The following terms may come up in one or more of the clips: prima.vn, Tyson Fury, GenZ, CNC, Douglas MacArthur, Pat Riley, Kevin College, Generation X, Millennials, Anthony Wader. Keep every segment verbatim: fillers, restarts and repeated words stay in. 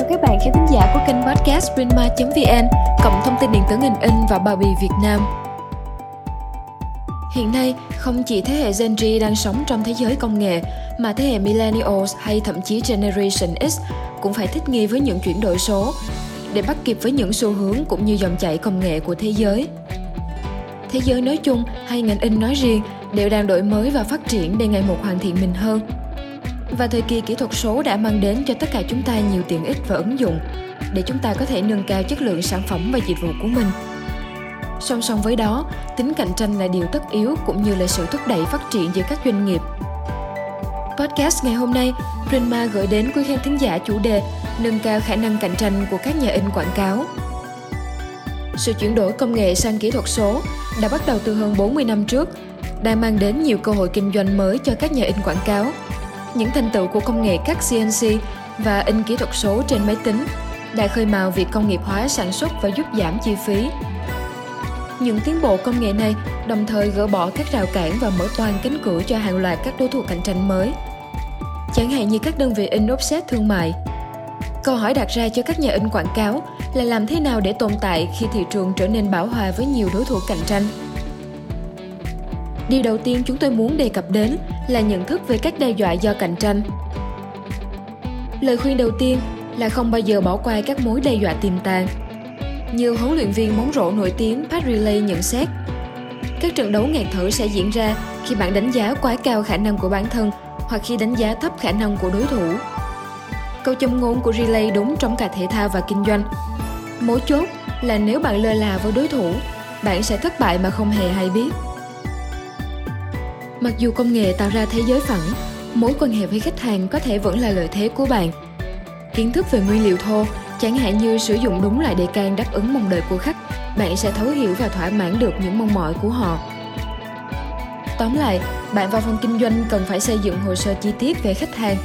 chào các bạn khán thính giả của kênh podcast prima chấm vê en, cộng thông tin điện tử ngành in và bao bì Việt Nam. Hiện nay, không chỉ thế hệ Gen Z đang sống trong thế giới công nghệ, mà thế hệ Millennials hay thậm chí Generation X cũng phải thích nghi với những chuyển đổi số để bắt kịp với những xu hướng cũng như dòng chảy công nghệ của thế giới. Thế giới nói chung hay ngành in nói riêng đều đang đổi mới và phát triển để ngày một hoàn thiện mình hơn. Và thời kỳ kỹ thuật số đã mang đến cho tất cả chúng ta nhiều tiện ích và ứng dụng để chúng ta có thể nâng cao chất lượng sản phẩm và dịch vụ của mình. Song song với đó, tính cạnh tranh là điều tất yếu cũng như là sự thúc đẩy phát triển giữa các doanh nghiệp. Podcast ngày hôm nay, Prima gửi đến quý khán thính giả chủ đề nâng cao khả năng cạnh tranh của các nhà in quảng cáo. Sự chuyển đổi công nghệ sang kỹ thuật số đã bắt đầu từ hơn bốn mươi năm trước, đã mang đến nhiều cơ hội kinh doanh mới cho các nhà in quảng cáo. Những thành tựu của công nghệ cắt xê en xê và in kỹ thuật số trên máy tính đã khơi mào việc công nghiệp hóa sản xuất và giúp giảm chi phí. Những tiến bộ công nghệ này đồng thời gỡ bỏ các rào cản và mở toang cánh cửa cho hàng loạt các đối thủ cạnh tranh mới, chẳng hạn như các đơn vị in offset thương mại. Câu hỏi đặt ra cho các nhà in quảng cáo là làm thế nào để tồn tại khi thị trường trở nên bão hòa với nhiều đối thủ cạnh tranh? Điều đầu tiên chúng tôi muốn đề cập đến là nhận thức về các đe dọa do cạnh tranh. Lời khuyên đầu tiên là không bao giờ bỏ qua các mối đe dọa tiềm tàng. Như huấn luyện viên bóng rổ nổi tiếng Pat Riley nhận xét, các trận đấu ngạt thở sẽ diễn ra khi bạn đánh giá quá cao khả năng của bản thân hoặc khi đánh giá thấp khả năng của đối thủ. Câu châm ngôn của Riley đúng trong cả thể thao và kinh doanh. Mấu chốt là nếu bạn lơ là với đối thủ, bạn sẽ thất bại mà không hề hay biết. Mặc dù công nghệ tạo ra thế giới phẳng, mối quan hệ với khách hàng có thể vẫn là lợi thế của bạn. Kiến thức về nguyên liệu thô, chẳng hạn như sử dụng đúng loại đề can đáp ứng mong đợi của khách, bạn sẽ thấu hiểu và thỏa mãn được những mong mỏi của họ. Tóm lại, bạn và phòng kinh doanh cần phải xây dựng hồ sơ chi tiết về khách hàng.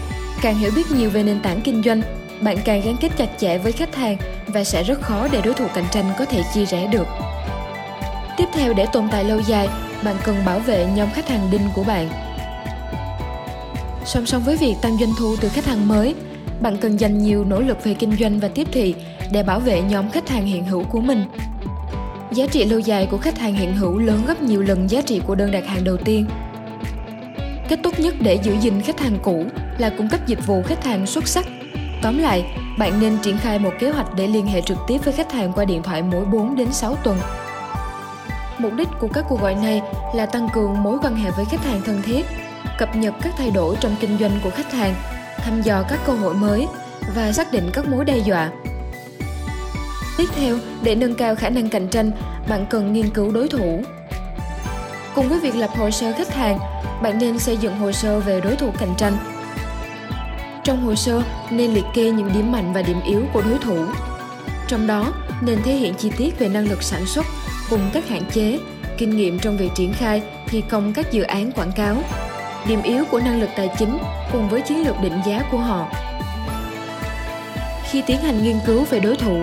Càng hiểu biết nhiều về nền tảng kinh doanh, bạn càng gắn kết chặt chẽ với khách hàng và sẽ rất khó để đối thủ cạnh tranh có thể chia rẽ được. Tiếp theo, để tồn tại lâu dài, bạn cần bảo vệ nhóm khách hàng đinh của bạn. Song song với việc tăng doanh thu từ khách hàng mới, bạn cần dành nhiều nỗ lực về kinh doanh và tiếp thị để bảo vệ nhóm khách hàng hiện hữu của mình. Giá trị lâu dài của khách hàng hiện hữu lớn gấp nhiều lần giá trị của đơn đặt hàng đầu tiên. Cách tốt nhất để giữ gìn khách hàng cũ là cung cấp dịch vụ khách hàng xuất sắc. Tóm lại, bạn nên triển khai một kế hoạch để liên hệ trực tiếp với khách hàng qua điện thoại mỗi bốn đến sáu tuần. Mục đích của các cuộc gọi này là tăng cường mối quan hệ với khách hàng thân thiết, cập nhật các thay đổi trong kinh doanh của khách hàng, thăm dò các cơ hội mới và xác định các mối đe dọa. Tiếp theo, để nâng cao khả năng cạnh tranh, bạn cần nghiên cứu đối thủ. Cùng với việc lập hồ sơ khách hàng, bạn nên xây dựng hồ sơ về đối thủ cạnh tranh. Trong hồ sơ nên liệt kê những điểm mạnh và điểm yếu của đối thủ. Trong đó, nên thể hiện chi tiết về năng lực sản xuất, cùng các hạn chế, kinh nghiệm trong việc triển khai, thi công các dự án quảng cáo, điểm yếu của năng lực tài chính cùng với chiến lược định giá của họ. Khi tiến hành nghiên cứu về đối thủ,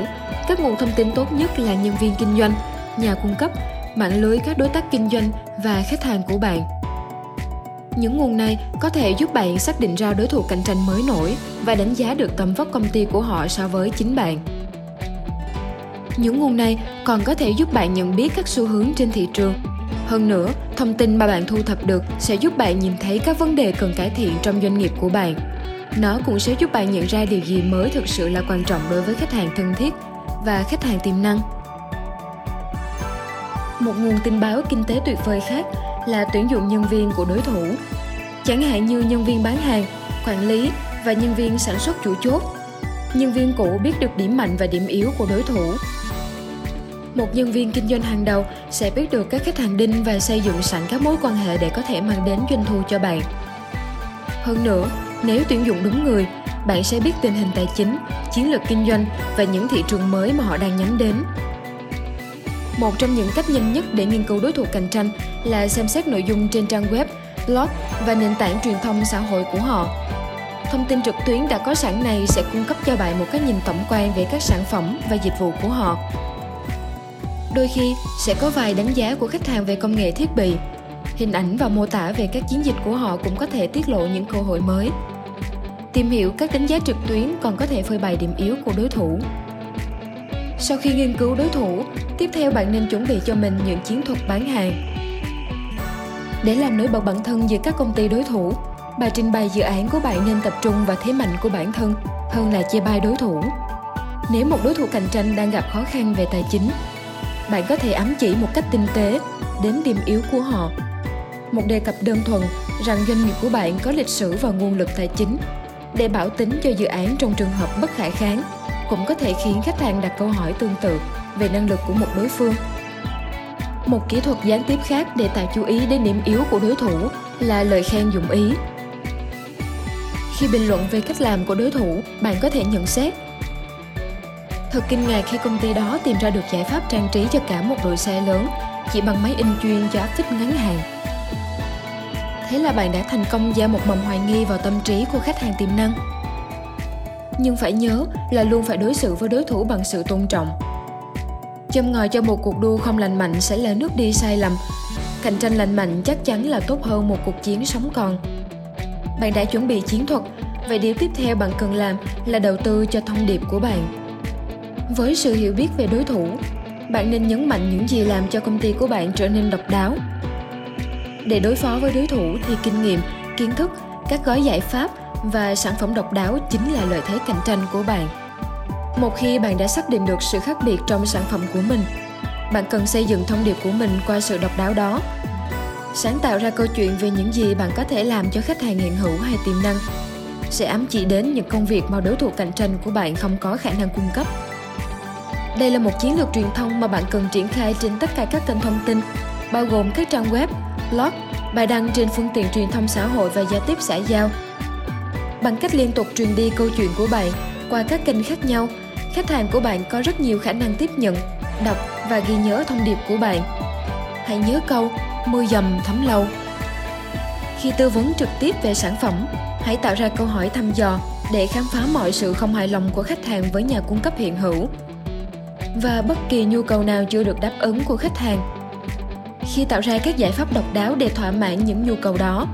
các nguồn thông tin tốt nhất là nhân viên kinh doanh, nhà cung cấp, mạng lưới các đối tác kinh doanh và khách hàng của bạn. Những nguồn này có thể giúp bạn xác định ra đối thủ cạnh tranh mới nổi và đánh giá được tầm vóc công ty của họ so với chính bạn. Những nguồn này còn có thể giúp bạn nhận biết các xu hướng trên thị trường. Hơn nữa, thông tin mà bạn thu thập được sẽ giúp bạn nhìn thấy các vấn đề cần cải thiện trong doanh nghiệp của bạn. Nó cũng sẽ giúp bạn nhận ra điều gì mới thực sự là quan trọng đối với khách hàng thân thiết và khách hàng tiềm năng. Một nguồn tin báo kinh tế tuyệt vời khác là tuyển dụng nhân viên của đối thủ, chẳng hạn như nhân viên bán hàng, quản lý và nhân viên sản xuất chủ chốt. Nhân viên cũ biết được điểm mạnh và điểm yếu của đối thủ. Một nhân viên kinh doanh hàng đầu sẽ biết được các khách hàng đinh và xây dựng sẵn các mối quan hệ để có thể mang đến doanh thu cho bạn. Hơn nữa, nếu tuyển dụng đúng người, bạn sẽ biết tình hình tài chính, chiến lược kinh doanh và những thị trường mới mà họ đang nhắm đến. Một trong những cách nhanh nhất để nghiên cứu đối thủ cạnh tranh là xem xét nội dung trên trang web, blog và nền tảng truyền thông xã hội của họ. Thông tin trực tuyến đã có sẵn này sẽ cung cấp cho bạn một cái nhìn tổng quan về các sản phẩm và dịch vụ của họ. Đôi khi, sẽ có vài đánh giá của khách hàng về công nghệ thiết bị. Hình ảnh và mô tả về các chiến dịch của họ cũng có thể tiết lộ những cơ hội mới. Tìm hiểu các đánh giá trực tuyến còn có thể phơi bày điểm yếu của đối thủ. Sau khi nghiên cứu đối thủ, tiếp theo bạn nên chuẩn bị cho mình những chiến thuật bán hàng. Để làm nổi bật bản thân giữa các công ty đối thủ, bài trình bày dự án của bạn nên tập trung vào thế mạnh của bản thân hơn là chê bai đối thủ. Nếu một đối thủ cạnh tranh đang gặp khó khăn về tài chính, bạn có thể ám chỉ một cách tinh tế đến điểm yếu của họ. Một đề cập đơn thuần rằng doanh nghiệp của bạn có lịch sử và nguồn lực tài chính để bảo tính cho dự án trong trường hợp bất khả kháng cũng có thể khiến khách hàng đặt câu hỏi tương tự về năng lực của một đối phương. Một kỹ thuật gián tiếp khác để tạo chú ý đến điểm yếu của đối thủ là lời khen dụng ý. Khi bình luận về cách làm của đối thủ, bạn có thể nhận xét: thật kinh ngạc khi công ty đó tìm ra được giải pháp trang trí cho cả một đội xe lớn chỉ bằng máy in chuyên cho áp phích ngắn hạn. Thế là bạn đã thành công gieo một mầm hoài nghi vào tâm trí của khách hàng tiềm năng. Nhưng phải nhớ là luôn phải đối xử với đối thủ bằng sự tôn trọng. Châm ngòi cho một cuộc đua không lành mạnh sẽ là nước đi sai lầm. Cạnh tranh lành mạnh chắc chắn là tốt hơn một cuộc chiến sống còn. Bạn đã chuẩn bị chiến thuật, vậy điều tiếp theo bạn cần làm là đầu tư cho thông điệp của bạn. Với sự hiểu biết về đối thủ, bạn nên nhấn mạnh những gì làm cho công ty của bạn trở nên độc đáo. Để đối phó với đối thủ thì kinh nghiệm, kiến thức, các gói giải pháp và sản phẩm độc đáo chính là lợi thế cạnh tranh của bạn. Một khi bạn đã xác định được sự khác biệt trong sản phẩm của mình, bạn cần xây dựng thông điệp của mình qua sự độc đáo đó. Sáng tạo ra câu chuyện về những gì bạn có thể làm cho khách hàng hiện hữu hay tiềm năng sẽ ám chỉ đến những công việc mà đối thủ cạnh tranh của bạn không có khả năng cung cấp. Đây là một chiến lược truyền thông mà bạn cần triển khai trên tất cả các kênh thông tin, bao gồm các trang web, blog, bài đăng trên phương tiện truyền thông xã hội và giao tiếp xã giao. Bằng cách liên tục truyền đi câu chuyện của bạn qua các kênh khác nhau, khách hàng của bạn có rất nhiều khả năng tiếp nhận, đọc và ghi nhớ thông điệp của bạn. Hãy nhớ câu mưa dầm thấm lâu. Khi tư vấn trực tiếp về sản phẩm, hãy tạo ra câu hỏi thăm dò để khám phá mọi sự không hài lòng của khách hàng với nhà cung cấp hiện hữu và bất kỳ nhu cầu nào chưa được đáp ứng của khách hàng. Khi tạo ra các giải pháp độc đáo để thỏa mãn những nhu cầu đó,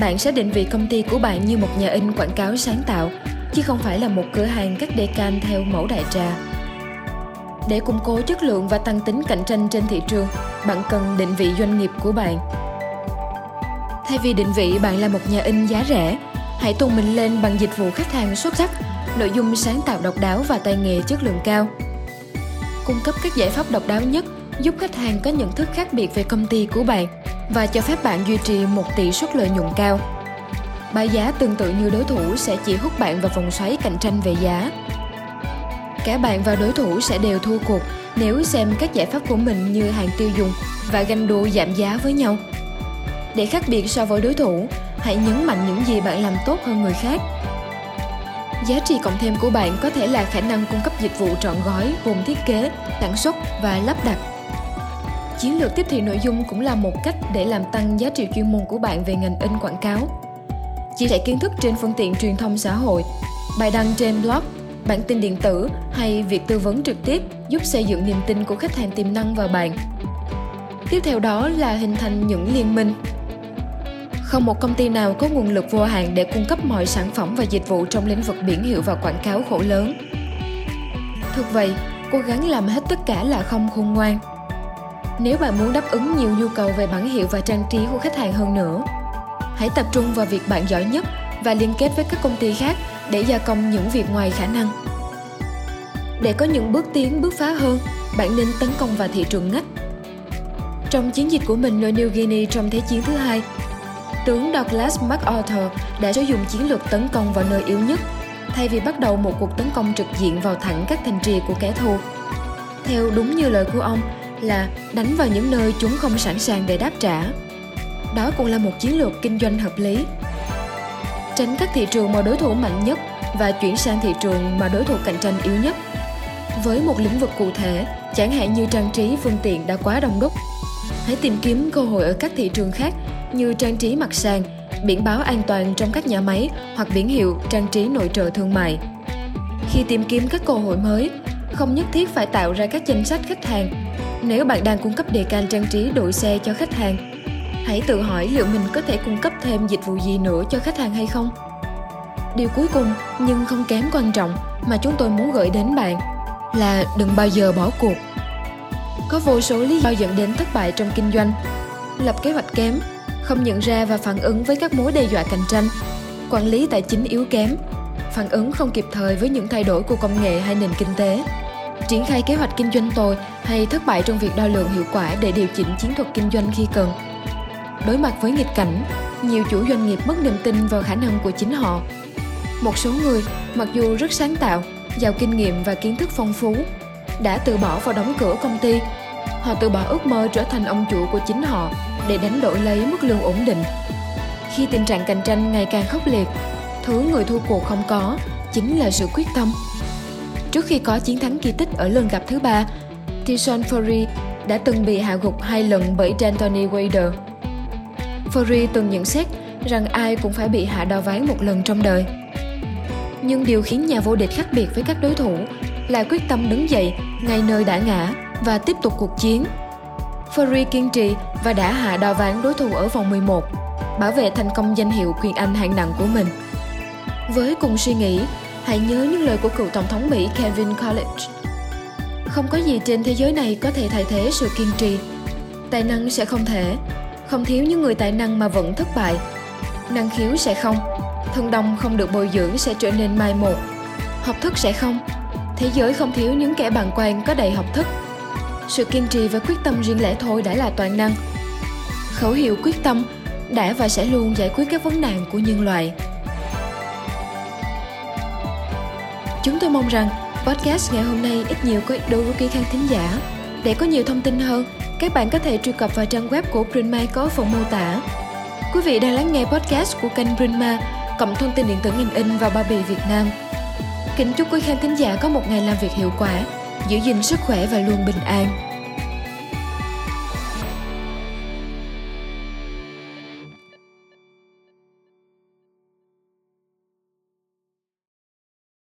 bạn sẽ định vị công ty của bạn như một nhà in quảng cáo sáng tạo, chứ không phải là một cửa hàng cắt decal theo mẫu đại trà. Để củng cố chất lượng và tăng tính cạnh tranh trên thị trường, bạn cần định vị doanh nghiệp của bạn. Thay vì định vị bạn là một nhà in giá rẻ, hãy tung mình lên bằng dịch vụ khách hàng xuất sắc, nội dung sáng tạo độc đáo và tay nghề chất lượng cao. Cung cấp các giải pháp độc đáo nhất giúp khách hàng có nhận thức khác biệt về công ty của bạn và cho phép bạn duy trì một tỷ suất lợi nhuận cao. Báo giá tương tự như đối thủ sẽ chỉ hút bạn vào vòng xoáy cạnh tranh về giá. Cả bạn và đối thủ sẽ đều thua cuộc nếu xem các giải pháp của mình như hàng tiêu dùng và ganh đua giảm giá với nhau. Để khác biệt so với đối thủ, hãy nhấn mạnh những gì bạn làm tốt hơn người khác. Giá trị cộng thêm của bạn có thể là khả năng cung cấp dịch vụ trọn gói gồm thiết kế, sản xuất và lắp đặt. Chiến lược tiếp thị nội dung cũng là một cách để làm tăng giá trị chuyên môn của bạn về ngành in quảng cáo. Chia sẻ kiến thức trên phương tiện truyền thông xã hội, bài đăng trên blog, bản tin điện tử hay việc tư vấn trực tiếp giúp xây dựng niềm tin của khách hàng tiềm năng vào bạn. Tiếp theo đó là hình thành những liên minh. Không một công ty nào có nguồn lực vô hạn để cung cấp mọi sản phẩm và dịch vụ trong lĩnh vực biển hiệu và quảng cáo khổ lớn. Thực vậy, cố gắng làm hết tất cả là không khôn ngoan. Nếu bạn muốn đáp ứng nhiều nhu cầu về bản hiệu và trang trí của khách hàng hơn nữa, hãy tập trung vào việc bạn giỏi nhất và liên kết với các công ty khác để gia công những việc ngoài khả năng. Để có những bước tiến bứt phá hơn, bạn nên tấn công vào thị trường ngách. Trong chiến dịch của mình ở New Guinea trong Thế chiến thứ hai, tướng Douglas MacArthur đã sử dụng chiến lược tấn công vào nơi yếu nhất, thay vì bắt đầu một cuộc tấn công trực diện vào thẳng các thành trì của kẻ thù. Theo đúng như lời của ông là đánh vào những nơi chúng không sẵn sàng để đáp trả. Đó cũng là một chiến lược kinh doanh hợp lý. Tránh các thị trường mà đối thủ mạnh nhất và chuyển sang thị trường mà đối thủ cạnh tranh yếu nhất. Với một lĩnh vực cụ thể, chẳng hạn như trang trí phương tiện đã quá đông đúc, hãy tìm kiếm cơ hội ở các thị trường khác như trang trí mặt sàn, biển báo an toàn trong các nhà máy hoặc biển hiệu, trang trí nội trợ thương mại. Khi tìm kiếm các cơ hội mới, không nhất thiết phải tạo ra các danh sách khách hàng. Nếu bạn đang cung cấp đề can trang trí đội xe cho khách hàng, hãy tự hỏi liệu mình có thể cung cấp thêm dịch vụ gì nữa cho khách hàng hay không. Điều cuối cùng nhưng không kém quan trọng mà chúng tôi muốn gửi đến bạn là đừng bao giờ bỏ cuộc. Có vô số lý do dẫn đến thất bại trong kinh doanh: lập kế hoạch kém, không nhận ra và phản ứng với các mối đe dọa cạnh tranh, quản lý tài chính yếu kém, phản ứng không kịp thời với những thay đổi của công nghệ hay nền kinh tế, triển khai kế hoạch kinh doanh tồi hay thất bại trong việc đo lường hiệu quả để điều chỉnh chiến thuật kinh doanh khi cần. Đối mặt với nghịch cảnh, nhiều chủ doanh nghiệp mất niềm tin vào khả năng của chính họ. Một số người, mặc dù rất sáng tạo, giàu kinh nghiệm và kiến thức phong phú, đã từ bỏ và đóng cửa công ty. Họ từ bỏ ước mơ trở thành ông chủ của chính họ để đánh đổi lấy mức lương ổn định. Khi tình trạng cạnh tranh ngày càng khốc liệt, thứ người thua cuộc không có chính là sự quyết tâm. Trước khi có chiến thắng kỳ tích ở lần gặp thứ ba, Tyson Fury đã từng bị hạ gục hai lần bởi Anthony Wader. Fury từng nhận xét rằng ai cũng phải bị hạ đòn ván một lần trong đời. Nhưng điều khiến nhà vô địch khác biệt với các đối thủ là quyết tâm đứng dậy ngay nơi đã ngã và tiếp tục cuộc chiến. Fury kiên trì và đã hạ đòn ván đối thủ ở vòng mười một, bảo vệ thành công danh hiệu quyền Anh hạng nặng của mình. Với cùng suy nghĩ, hãy nhớ những lời của cựu Tổng thống Mỹ Kevin College. Không có gì trên thế giới này có thể thay thế sự kiên trì. Tài năng sẽ không thể. Không thiếu những người tài năng mà vẫn thất bại. Năng khiếu sẽ không. Thần đồng không được bồi dưỡng sẽ trở nên mai một. Học thức sẽ không. Thế giới không thiếu những kẻ bàng quan có đầy học thức. Sự kiên trì và quyết tâm riêng lẻ thôi đã là toàn năng. Khẩu hiệu quyết tâm đã và sẽ luôn giải quyết các vấn nạn của nhân loại. Chúng tôi mong rằng podcast ngày hôm nay ít nhiều có ích đối với quý khán thính giả. Để có nhiều thông tin hơn, các bạn có thể truy cập vào trang web của Prima có phần mô tả. Quý vị đang lắng nghe podcast của kênh Prima, cộng thông tin điện tử ngành in và bao bì Việt Nam. Kính chúc quý khán thính giả có một ngày làm việc hiệu quả, giữ gìn sức khỏe và luôn bình an.